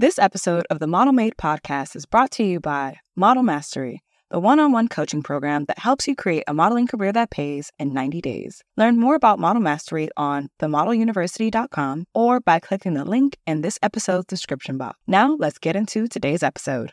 This episode of the Model Made Podcast is brought to you by Model Mastery, the one-on-one coaching program that helps you create a modeling career that pays in 90 days. Learn more about Model Mastery on themodeluniversity.com or by clicking the link in this episode's description box. Now, let's get into today's episode.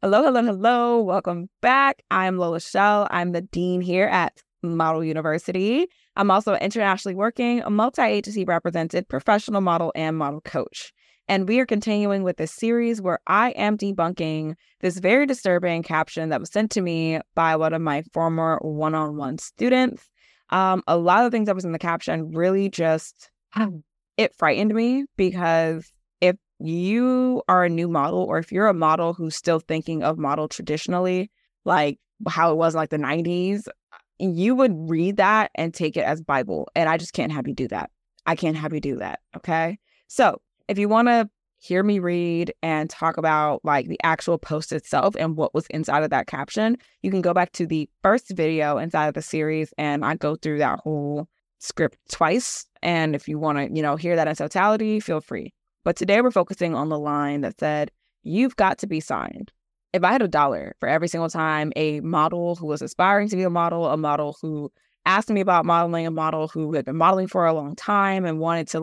Hello. Welcome back. I'm Lola Chél. I'm the dean here at Model University. I'm also internationally working, a multi-agency represented professional model and model coach. And we are continuing with this series where I am debunking this very disturbing caption that was sent to me by one of my former one-on-one students. A lot of the things that was in the caption really just, it frightened me because you are a new model, or if you're a model who's still thinking of model traditionally, like how it was in like the 90s, you would read that and take it as Bible. And I just can't have you do that. I can't have you do that. Okay. So if you want to hear me read and talk about like the actual post itself and what was inside of that caption, you can go back to the first video inside of the series and I go through that whole script twice. And if you want to, hear that in totality, feel free. But today we're focusing on the line that said, "You've got to be signed." If I had $1 for every single time a model who was aspiring to be a model who asked me about modeling, a model who had been modeling for a long time and wanted to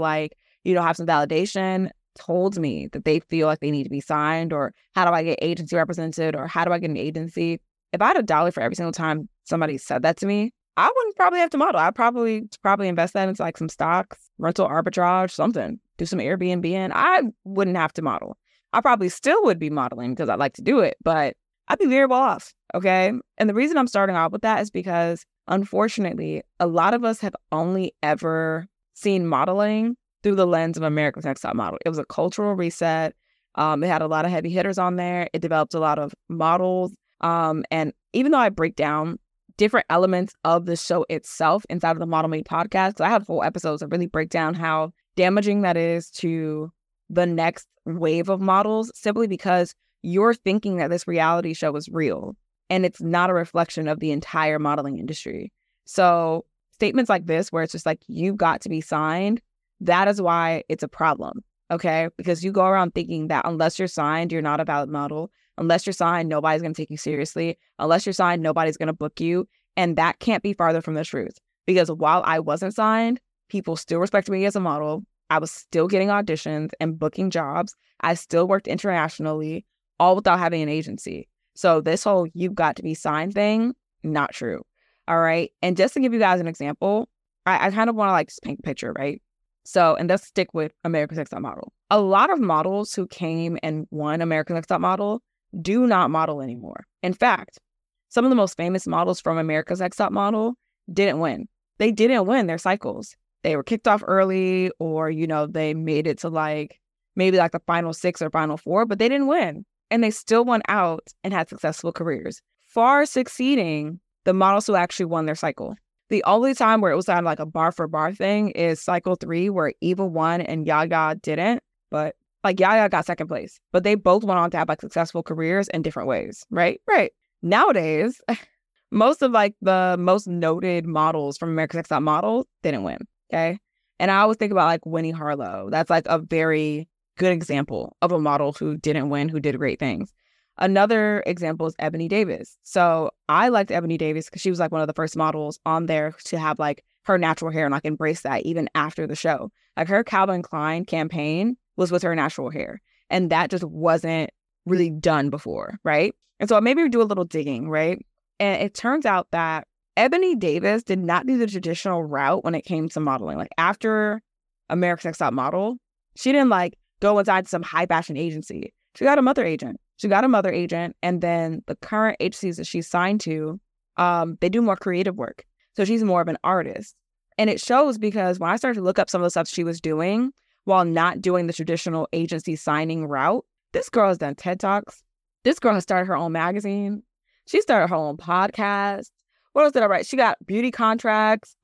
have some validation, told me that they feel like they need to be signed, or how do I get agency represented, or how do I get an agency? If I had $1 for every single time somebody said that to me, I wouldn't probably have to model. I'd probably invest that into like some stocks, rental arbitrage, something. Do some Airbnb, and I wouldn't have to model. I probably still would be modeling because I like to do it, but I'd be very well off, okay? And the reason I'm starting off with that is because, unfortunately, a lot of us have only ever seen modeling through the lens of America's Next Top Model. It was a cultural reset. It had a lot of heavy hitters on there. It developed a lot of models. And even though I break down different elements of the show itself inside of the Model Made Podcast, because I have whole episodes that really break down how damaging that is to the next wave of models, simply because you're thinking that this reality show is real and it's not a reflection of the entire modeling industry. So statements like this, where it's just like, "You've got to be signed," that is why it's a problem, okay? Because you go around thinking that unless you're signed, you're not a valid model. Unless you're signed, nobody's going to take you seriously. Unless you're signed, nobody's going to book you. And that can't be farther from the truth, because while I wasn't signed, people still respected me as a model. I was still getting auditions and booking jobs. I still worked internationally, all without having an agency. So this whole "you've got to be signed" thing, not true. All right. And just to give you guys an example, I kind of want to paint a picture, right? So, and let's stick with America's Next Top Model. A lot of models who came and won America's Next Top Model do not model anymore. In fact, some of the most famous models from America's Next Top Model didn't win. They didn't win their cycles. They were kicked off early, or, they made it to maybe the final 6 or final 4, but they didn't win. And they still went out and had successful careers, far exceeding the models who actually won their cycle. The only time where it was kind of like a bar for bar thing is cycle 3, where Eva won and Yaya didn't, but Yaya got second place, but they both went on to have successful careers in different ways, right? Right. Nowadays, most of the most noted models from America's Next Top Model didn't win. Okay. And I always think about Winnie Harlow. That's a very good example of a model who didn't win, who did great things. Another example is Ebony Davis. So I liked Ebony Davis because she was one of the first models on there to have her natural hair and embrace that even after the show. Her Calvin Klein campaign was with her natural hair. And that just wasn't really done before, right? And so maybe we do a little digging, right? And it turns out that Ebony Davis did not do the traditional route when it came to modeling. After America's Next Top Model, she didn't go inside some high fashion agency. She got a mother agent. And then the current agencies that she's signed to, they do more creative work. So she's more of an artist. And it shows because when I started to look up some of the stuff she was doing while not doing the traditional agency signing route, this girl has done TED Talks. This girl has started her own magazine. She started her own podcast. What else did I write? She got beauty contracts.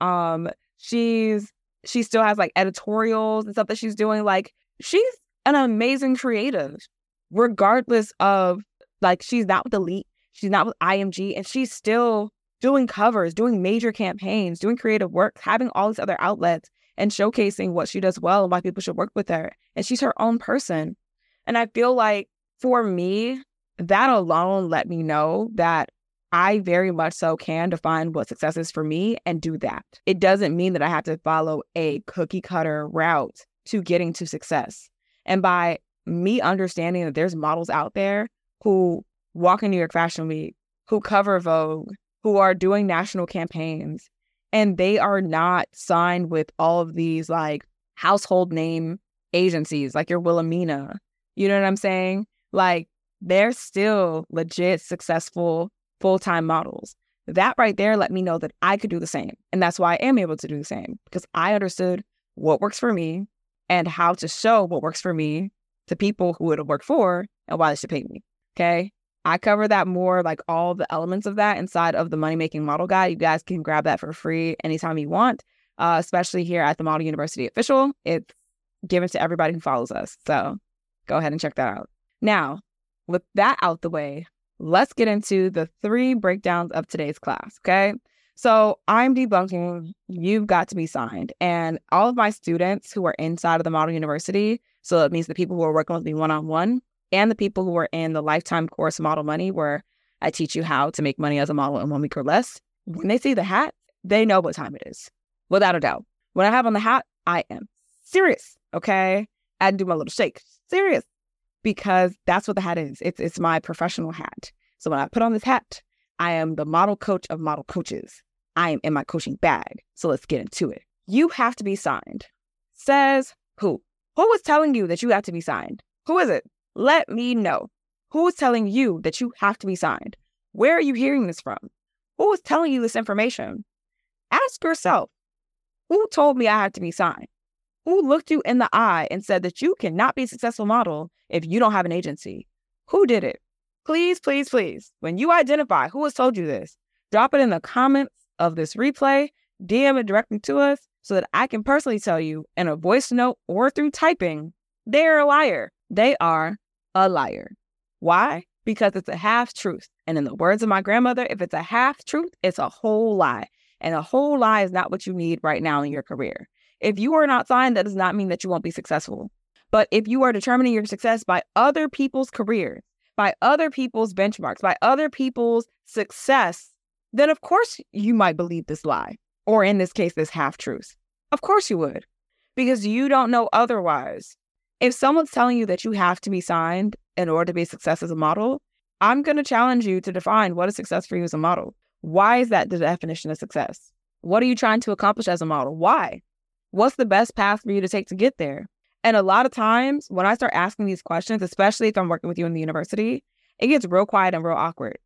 She still has like editorials and stuff that she's doing. Like, she's an amazing creative, regardless of like, she's not with Elite, she's not with IMG, and she's still doing covers, doing major campaigns, doing creative work, having all these other outlets and showcasing what she does well and why people should work with her. And she's her own person. And I feel like for me, that alone let me know that I very much so can define what success is for me and do that. It doesn't mean that I have to follow a cookie cutter route to getting to success. And by me understanding that there's models out there who walk in New York Fashion Week, who cover Vogue, who are doing national campaigns, and they are not signed with all of these like household name agencies like your Wilhelmina. You know what I'm saying? Like, they're still legit successful full-time models. That right there let me know that I could do the same. And that's why I am able to do the same, because I understood what works for me and how to show what works for me to people who it'll work for and why they should pay me. Okay? I cover that more, like all the elements of that inside of the Money Making Model Guide. You guys can grab that for free anytime you want, especially here at the Model University Official. It's given to everybody who follows us. So go ahead and check that out. Now, with that out the way, let's get into the three breakdowns of today's class, okay? So I'm debunking You've Got to Be Signed. And all of my students who are inside of the Model University, so it means the people who are working with me one-on-one, and the people who are in the lifetime course Model Money, where I teach you how to make money as a model in 1 week or less, when they see the hat, they know what time it is, without a doubt. When I have on the hat, I am serious, okay? I do my little shake, serious, because that's what the hat is. It's my professional hat. So when I put on this hat, I am the model coach of model coaches. I am in my coaching bag. So let's get into it. You have to be signed. Says who? Who was telling you that you have to be signed? Who is it? Let me know. Who is telling you that you have to be signed? Where are you hearing this from? Who is telling you this information? Ask yourself, who told me I had to be signed? Who looked you in the eye and said that you cannot be a successful model if you don't have an agency? Who did it? Please, please, please, when you identify who has told you this, drop it in the comments of this replay, DM it directly to us so that I can personally tell you in a voice note or through typing, they're a liar. They are a liar. Why? Because it's a half-truth. And in the words of my grandmother, if it's a half-truth, it's a whole lie. And a whole lie is not what you need right now in your career. If you are not signed, that does not mean that you won't be successful. But if you are determining your success by other people's careers, by other people's benchmarks, by other people's success, then of course you might believe this lie, or in this case, this half-truth. Of course you would, because you don't know otherwise. If someone's telling you that you have to be signed in order to be a success as a model, I'm going to challenge you to define what is success for you as a model. Why is that the definition of success? What are you trying to accomplish as a model? Why? What's the best path for you to take to get there? And a lot of times when I start asking these questions, especially if I'm working with you in the university, it gets real quiet and real awkward,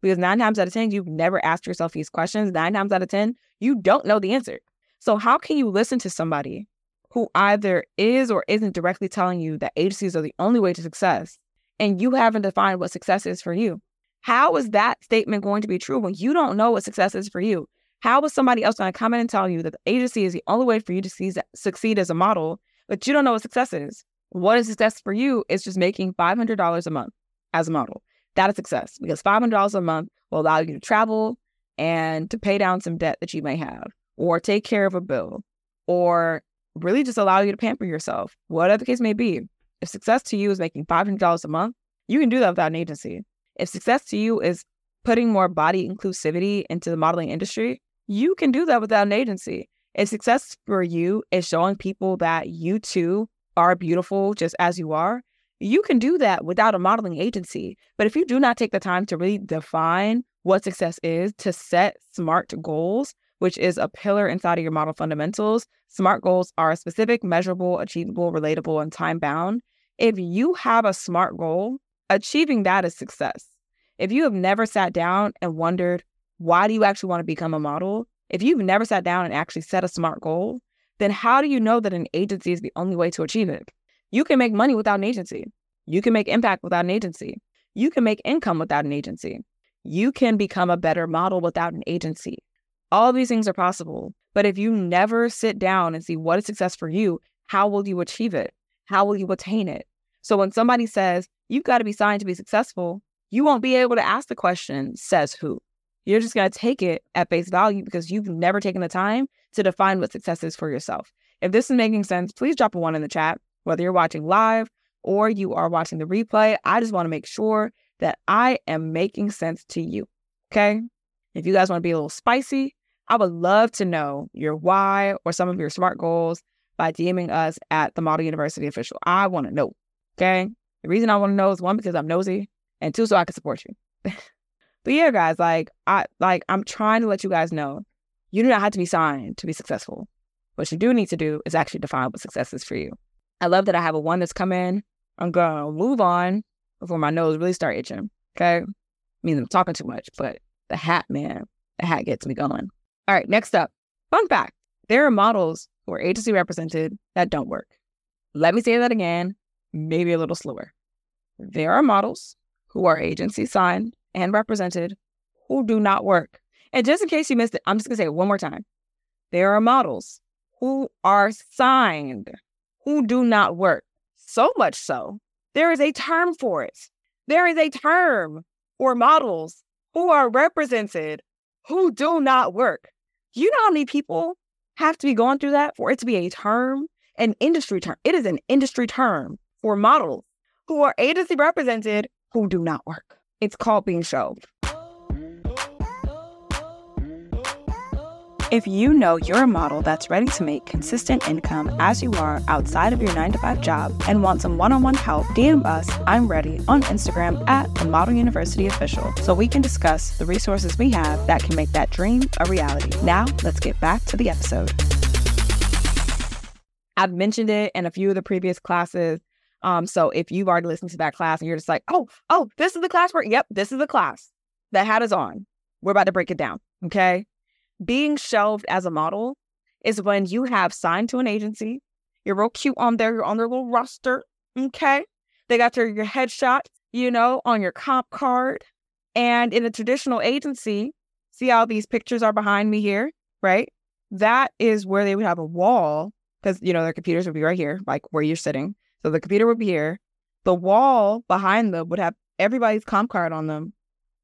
because 9 times out of 10, you've never asked yourself these questions. 9 times out of 10, you don't know the answer. So how can you listen to somebody who either is or isn't directly telling you that agencies are the only way to success, and you haven't defined what success is for you? How is that statement going to be true when you don't know what success is for you? How is somebody else going to come in and tell you that the agency is the only way for you to succeed as a model, but you don't know what success is? What is success for you is just making $500 a month as a model. That is success, because $500 a month will allow you to travel and to pay down some debt that you may have, or take care of a bill, or really just allow you to pamper yourself, whatever the case may be. If success to you is making $500 a month, you can do that without an agency. If success to you is putting more body inclusivity into the modeling industry, you can do that without an agency. If success for you is showing people that you too are beautiful just as you are, you can do that without a modeling agency. But if you do not take the time to really define what success is, to set SMART goals, which is a pillar inside of your model fundamentals. SMART goals are specific, measurable, achievable, relatable, and time-bound. If you have a SMART goal, achieving that is success. If you have never sat down and wondered, why do you actually want to become a model? If you've never sat down and actually set a SMART goal, then how do you know that an agency is the only way to achieve it? You can make money without an agency. You can make impact without an agency. You can make income without an agency. You can become a better model without an agency. All these things are possible. But if you never sit down and see what is success for you, how will you achieve it? How will you attain it? So when somebody says, you've got to be signed to be successful, you won't be able to ask the question, says who? You're just going to take it at face value because you've never taken the time to define what success is for yourself. If this is making sense, please drop a 1 in the chat, whether you're watching live or you are watching the replay. I just want to make sure that I am making sense to you, okay? If you guys want to be a little spicy, I would love to know your why or some of your SMART goals by DMing us at the Model University Official. I want to know, okay? The reason I want to know is 1, because I'm nosy, and 2, so I can support you. But yeah, guys, I'm trying to let you guys know you do not have to be signed to be successful. What you do need to do is actually define what success is for you. I love that I have a 1 that's come in. I'm going to move on before my nose really start itching, okay? It means I'm talking too much, but the hat, man, the hat gets me going. All right, next up, fun fact. There are models who are agency represented that don't work. Let me say that again, maybe a little slower. There are models who are agency signed and represented who do not work. And just in case you missed it, I'm just going to say it one more time. There are models who are signed who do not work. So much so, there is a term for it. There is a term for models who are represented who do not work. You know how many people have to be going through that for it to be a term, an industry term? It is an industry term for models who are agency represented who do not work. It's called being shelved. If you know you're a model that's ready to make consistent income as you are outside of your 9-to-5 job and want some one-on-one help, DM us, I'm ready, on Instagram at the Model University Official so we can discuss the resources we have that can make that dream a reality. Now, let's get back to the episode. I've mentioned it in a few of the previous classes. So if you've already listened to that class and you're just like, oh, this is the class where, yep, this is the class. The hat is on. We're about to break it down, okay? Being shelved as a model is when you have signed to an agency. You're real cute on there. You're on their little roster, okay? They got your headshot, on your comp card. And in a traditional agency, see how these pictures are behind me here, right? That is where they would have a wall because, their computers would be right here, like where you're sitting. So the computer would be here. The wall behind them would have everybody's comp card on them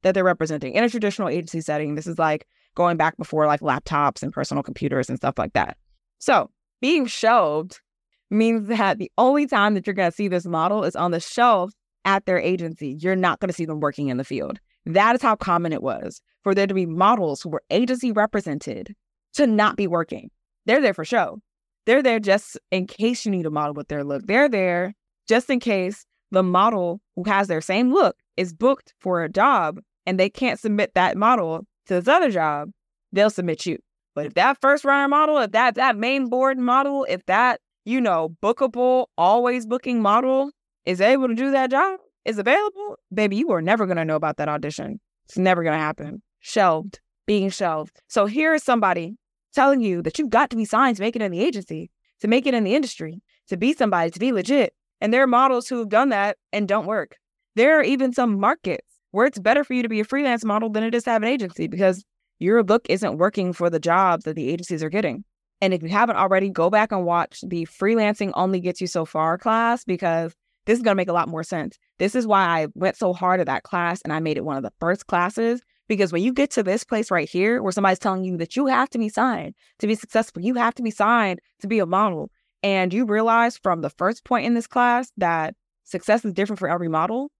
that they're representing. In a traditional agency setting, this is like going back before like laptops and personal computers and stuff like that. So being shelved means that the only time that you're going to see this model is on the shelf at their agency. You're not going to see them working in the field. That is how common it was for there to be models who were agency represented to not be working. They're there for show. They're there just in case you need a model with their look. They're there just in case the model who has their same look is booked for a job and they can't submit that model to this other job, they'll submit you. But if that first runner model, if that main board model, if that, bookable, always booking model is able to do that job, is available, baby, you are never going to know about that audition. It's never going to happen. Shelved, being shelved. So here is somebody telling you that you've got to be signed to make it in the agency, to make it in the industry, to be somebody, to be legit. And there are models who've done that and don't work. There are even some markets where it's better for you to be a freelance model than it is to have an agency because your look isn't working for the jobs that the agencies are getting. And if you haven't already, go back and watch the Freelancing Only Gets You So Far class because this is going to make a lot more sense. This is why I went so hard at that class and I made it one of the first classes because when you get to this place right here where somebody's telling you that you have to be signed to be successful, you have to be signed to be a model, and you realize from the first point in this class that success is different for every model,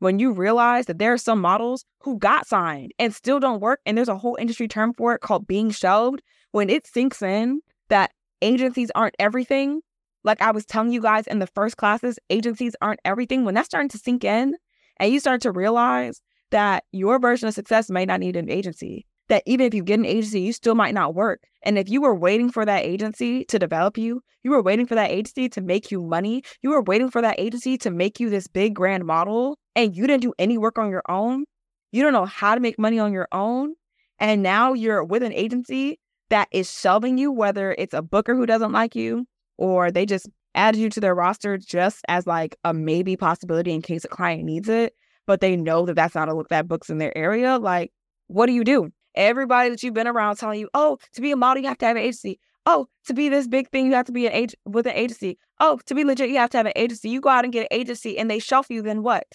when you realize that there are some models who got signed and still don't work, and there's a whole industry term for it called being shelved, when it sinks in that agencies aren't everything, like I was telling you guys in the first classes, agencies aren't everything. When that's starting to sink in and you start to realize that your version of success may not need an agency, that even if you get an agency, you still might not work. And if you were waiting for that agency to develop you, you were waiting for that agency to make you money, you were waiting for that agency to make you this big grand model, and you didn't do any work on your own, you don't know how to make money on your own, and now you're with an agency that is shelving you, whether it's a booker who doesn't like you, or they just add you to their roster just as like a maybe possibility in case a client needs it, but they know that that's not a look that book's in their area. Like, what do? Everybody that you've been around telling you, oh, to be a model, you have to have an agency. Oh, to be this big thing, you have to be with an agency. Oh, to be legit, you have to have an agency. You go out and get an agency and they shelf you, then what?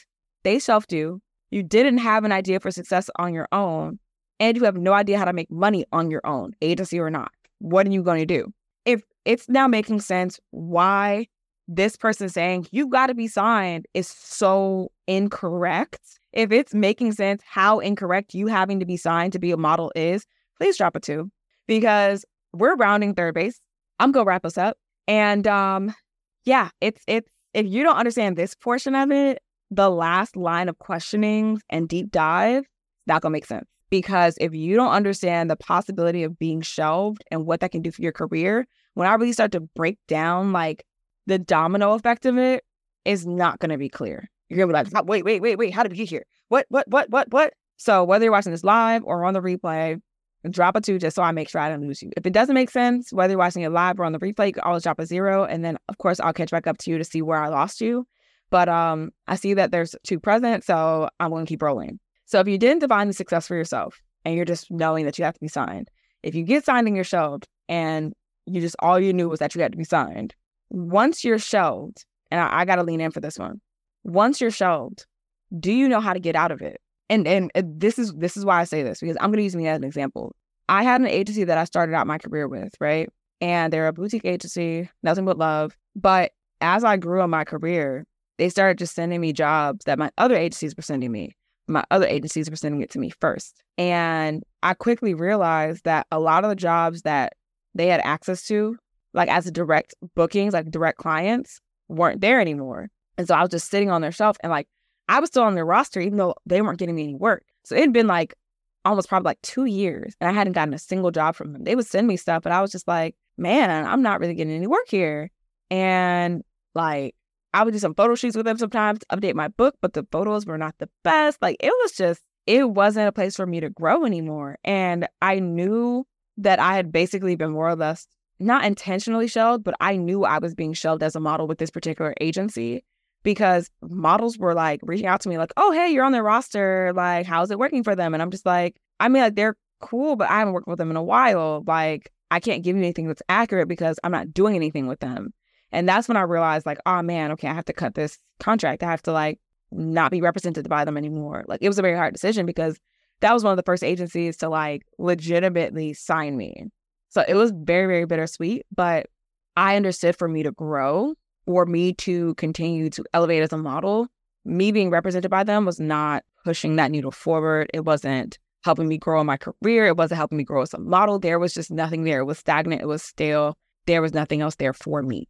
They shelfed you. You didn't have an idea for success on your own, and you have no idea how to make money on your own, agency or not. What are you going to do? If it's now making sense why this person saying you got to be signed is so incorrect. If it's making sense how incorrect you having to be signed to be a model is, please drop a 2, because we're rounding third base. I'm going to wrap us up. And it's if you don't understand this portion of it, the last line of questioning and deep dive, not going to make sense. Because if you don't understand the possibility of being shelved and what that can do for your career, when I really start to break down like the domino effect of it, is not going to be clear. You're going to be like, wait, how did we get here? What? So whether you're watching this live or on the replay, drop a 2 just so I make sure I don't lose you. If it doesn't make sense, whether you're watching it live or on the replay, you can always drop a 0. And then, of course, I'll catch back up to you to see where I lost you. But I see that there's 2 present, so I'm going to keep rolling. So if you didn't define the success for yourself and you're just knowing that you have to be signed, if you get signed and you're shelved and you just all you knew was that you had to be signed, once you're shelved, and I got to lean in for this one, once you're shelved, do you know how to get out of it? And this is why I say this, because I'm going to use me as an example. I had an agency that I started out my career with, right? And they're a boutique agency, nothing but love. But as I grew in my career, they started just sending me jobs that my other agencies were sending me. My other agencies were sending it to me first. And I quickly realized that a lot of the jobs that they had access to, like as direct bookings, like direct clients, weren't there anymore. And so I was just sitting on their shelf, and like I was still on their roster even though they weren't getting me any work. So it had been like almost probably like 2 years and I hadn't gotten a single job from them. They would send me stuff, but I was just like, man, I'm not really getting any work here. And like I would do some photo shoots with them sometimes to update my book, but the photos were not the best. Like it wasn't a place for me to grow anymore. And I knew that I had basically been more or less not intentionally shelved, but I knew I was being shelved as a model with this particular agency, because models were like reaching out to me like, oh, hey, you're on their roster. Like, how's it working for them? And I'm just like, I mean, like they're cool, but I haven't worked with them in a while. Like I can't give you anything that's accurate because I'm not doing anything with them. And that's when I realized like, oh man, okay, I have to cut this contract. I have to like not be represented by them anymore. Like it was a very hard decision because that was one of the first agencies to like legitimately sign me. So it was very, very bittersweet, but I understood for me to grow or me to continue to elevate as a model, me being represented by them was not pushing that needle forward. It wasn't helping me grow in my career. It wasn't helping me grow as a model. There was just nothing there. It was stagnant. It was stale. There was nothing else there for me.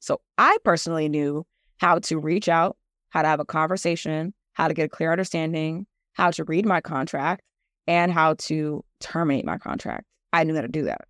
So I personally knew how to reach out, how to have a conversation, how to get a clear understanding, how to read my contract, and how to terminate my contract. I knew how to do that.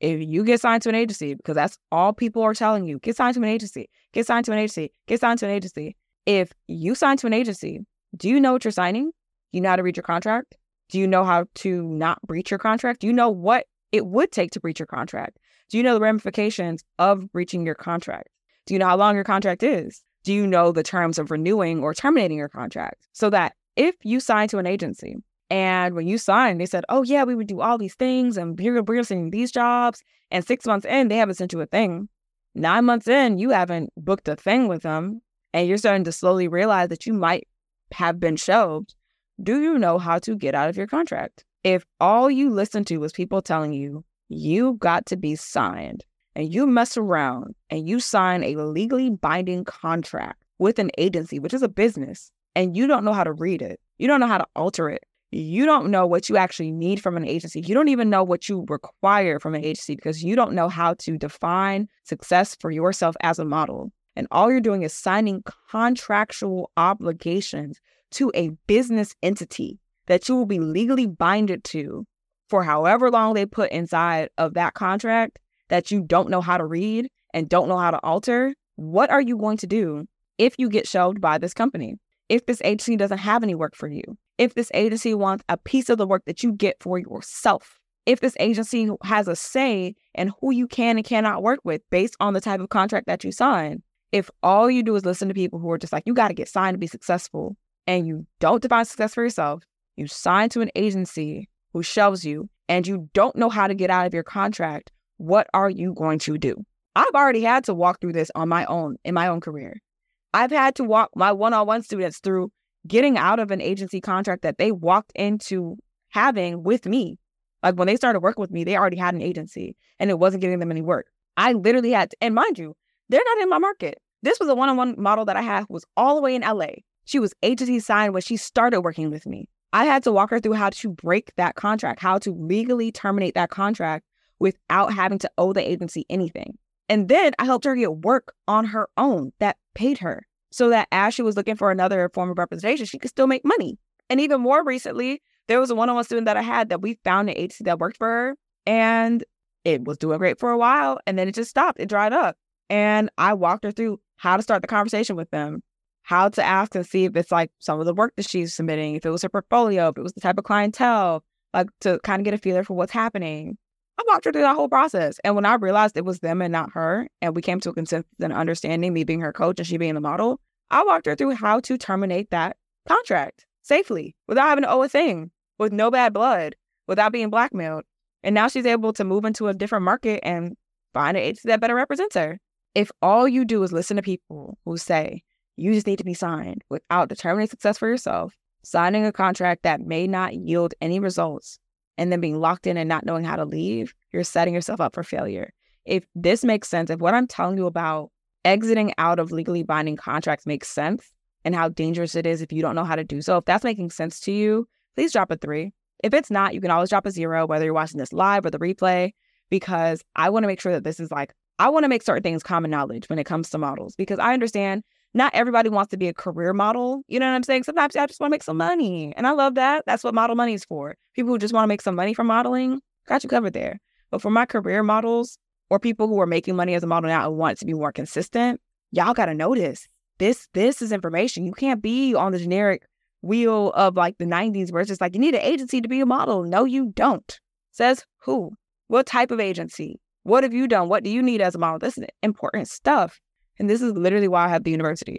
If you get signed to an agency, because that's all people are telling you, get signed to an agency, get signed to an agency, get signed to an agency. If you sign to an agency, do you know what you're signing? Do you know how to read your contract? Do you know how to not breach your contract? Do you know what it would take to breach your contract? Do you know the ramifications of breaching your contract? Do you know how long your contract is? Do you know the terms of renewing or terminating your contract? So that if you sign to an agency and when you sign, they said, oh yeah, we would do all these things and we're sending these jobs. And 6 months in, they haven't sent you a thing. 9 months in, you haven't booked a thing with them. And you're starting to slowly realize that you might have been shelved. Do you know how to get out of your contract? If all you listened to was people telling you, you got to be signed, and you mess around and you sign a legally binding contract with an agency, which is a business, and you don't know how to read it. You don't know how to alter it. You don't know what you actually need from an agency. You don't even know what you require from an agency because you don't know how to define success for yourself as a model. And all you're doing is signing contractual obligations to a business entity that you will be legally binded to for however long they put inside of that contract that you don't know how to read and don't know how to alter. What are you going to do if you get shelved by this company? If this agency doesn't have any work for you? If this agency wants a piece of the work that you get for yourself? If this agency has a say in who you can and cannot work with based on the type of contract that you sign? if all you do is listen to people who are just like, you got to get signed to be successful, and you don't define success for yourself, you sign to an agency who shelves you, and you don't know how to get out of your contract, what are you going to do? I've already had to walk through this on my own, in my own career. I've had to walk my one-on-one students through getting out of an agency contract that they walked into having with me. Like when they started working with me, they already had an agency and it wasn't getting them any work. I literally had to, and mind you, they're not in my market. This was a one-on-one model that I had who was all the way in LA. She was agency signed when she started working with me. I had to walk her through how to break that contract, how to legally terminate that contract without having to owe the agency anything. And then I helped her get work on her own that paid her so that as she was looking for another form of representation, she could still make money. And even more recently, there was a one-on-one student that I had that we found an agency that worked for her, and it was doing great for a while, and then it just stopped. It dried up. And I walked her through how to start the conversation with them, how to ask and see if it's like some of the work that she's submitting, if it was her portfolio, if it was the type of clientele, like to kind of get a feeler for what's happening. I walked her through that whole process. And when I realized it was them and not her, and we came to a consensus and understanding, me being her coach and she being the model, I walked her through how to terminate that contract safely without having to owe a thing, with no bad blood, without being blackmailed. And now she's able to move into a different market and find an agency that better represents her. If all you do is listen to people who say you just need to be signed without determining success for yourself, signing a contract that may not yield any results, and then being locked in and not knowing how to leave, you're setting yourself up for failure. If this makes sense, if what I'm telling you about exiting out of legally binding contracts makes sense and how dangerous it is if you don't know how to do so, if that's making sense to you, please drop a 3. If it's not, you can always drop a 0, whether you're watching this live or the replay, because I want to make sure that this is like, I want to make certain things common knowledge when it comes to models, because I understand not everybody wants to be a career model. You know what I'm saying? Sometimes I just want to make some money, and I love that. That's what model money is for. People who just want to make some money from modeling, got you covered there. But for my career models or people who are making money as a model now and want to be more consistent, y'all got to know this. This is information. You can't be on the generic wheel of like the 90s where it's just like, you need an agency to be a model. No, you don't. Says who? What type of agency? What have you done? What do you need as a model? This is important stuff. And this is literally why I have the university.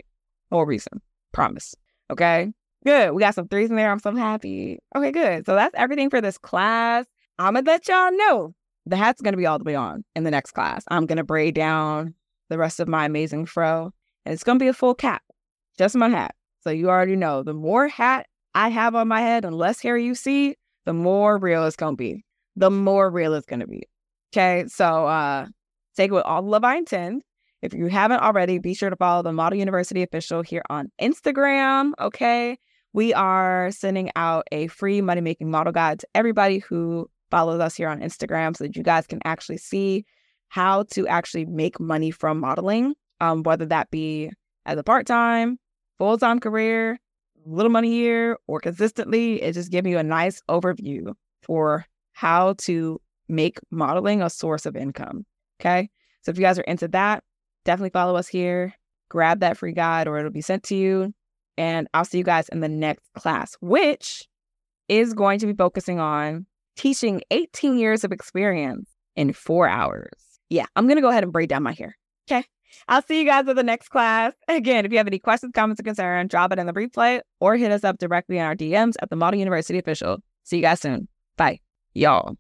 Whole reason. Promise. Okay? Good. We got some 3s in there. I'm so happy. Okay, good. So that's everything for this class. I'm going to let y'all know the hat's going to be all the way on in the next class. I'm going to braid down the rest of my amazing fro. And it's going to be a full cap. Just my hat. So you already know, the more hat I have on my head and less hair you see, the more real it's going to be. The more real it's going to be. Okay? So take it with all the love I intend. If you haven't already, be sure to follow the Model University Official here on Instagram, okay? We are sending out a free money-making model guide to everybody who follows us here on Instagram so that you guys can actually see how to actually make money from modeling, whether that be as a part-time, full-time career, little money here, or consistently. It's just giving you a nice overview for how to make modeling a source of income, okay? So if you guys are into that, definitely follow us here. Grab that free guide or it'll be sent to you. And I'll see you guys in the next class, which is going to be focusing on teaching 18 years of experience in 4 hours. Yeah, I'm going to go ahead and braid down my hair. Okay. I'll see you guys in the next class. Again, if you have any questions, comments, or concerns, drop it in the replay or hit us up directly in our DMs at the Model University Official. See you guys soon. Bye, y'all.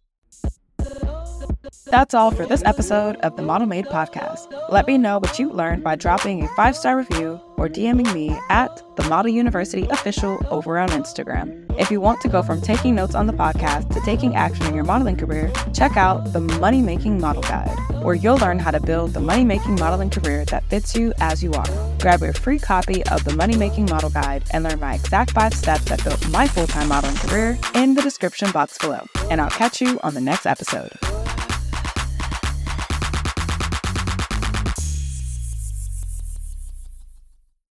That's all for this episode of the Model Made Podcast. Let me know what you learned by dropping a 5-star review or DMing me at the Model University Official over on Instagram. If you want to go from taking notes on the podcast to taking action in your modeling career, check out the Money Making Model Guide, where you'll learn how to build the money-making modeling career that fits you as you are. Grab your free copy of the Money Making Model Guide and learn my exact 5 steps that built my full-time modeling career in the description box below. And I'll catch you on the next episode.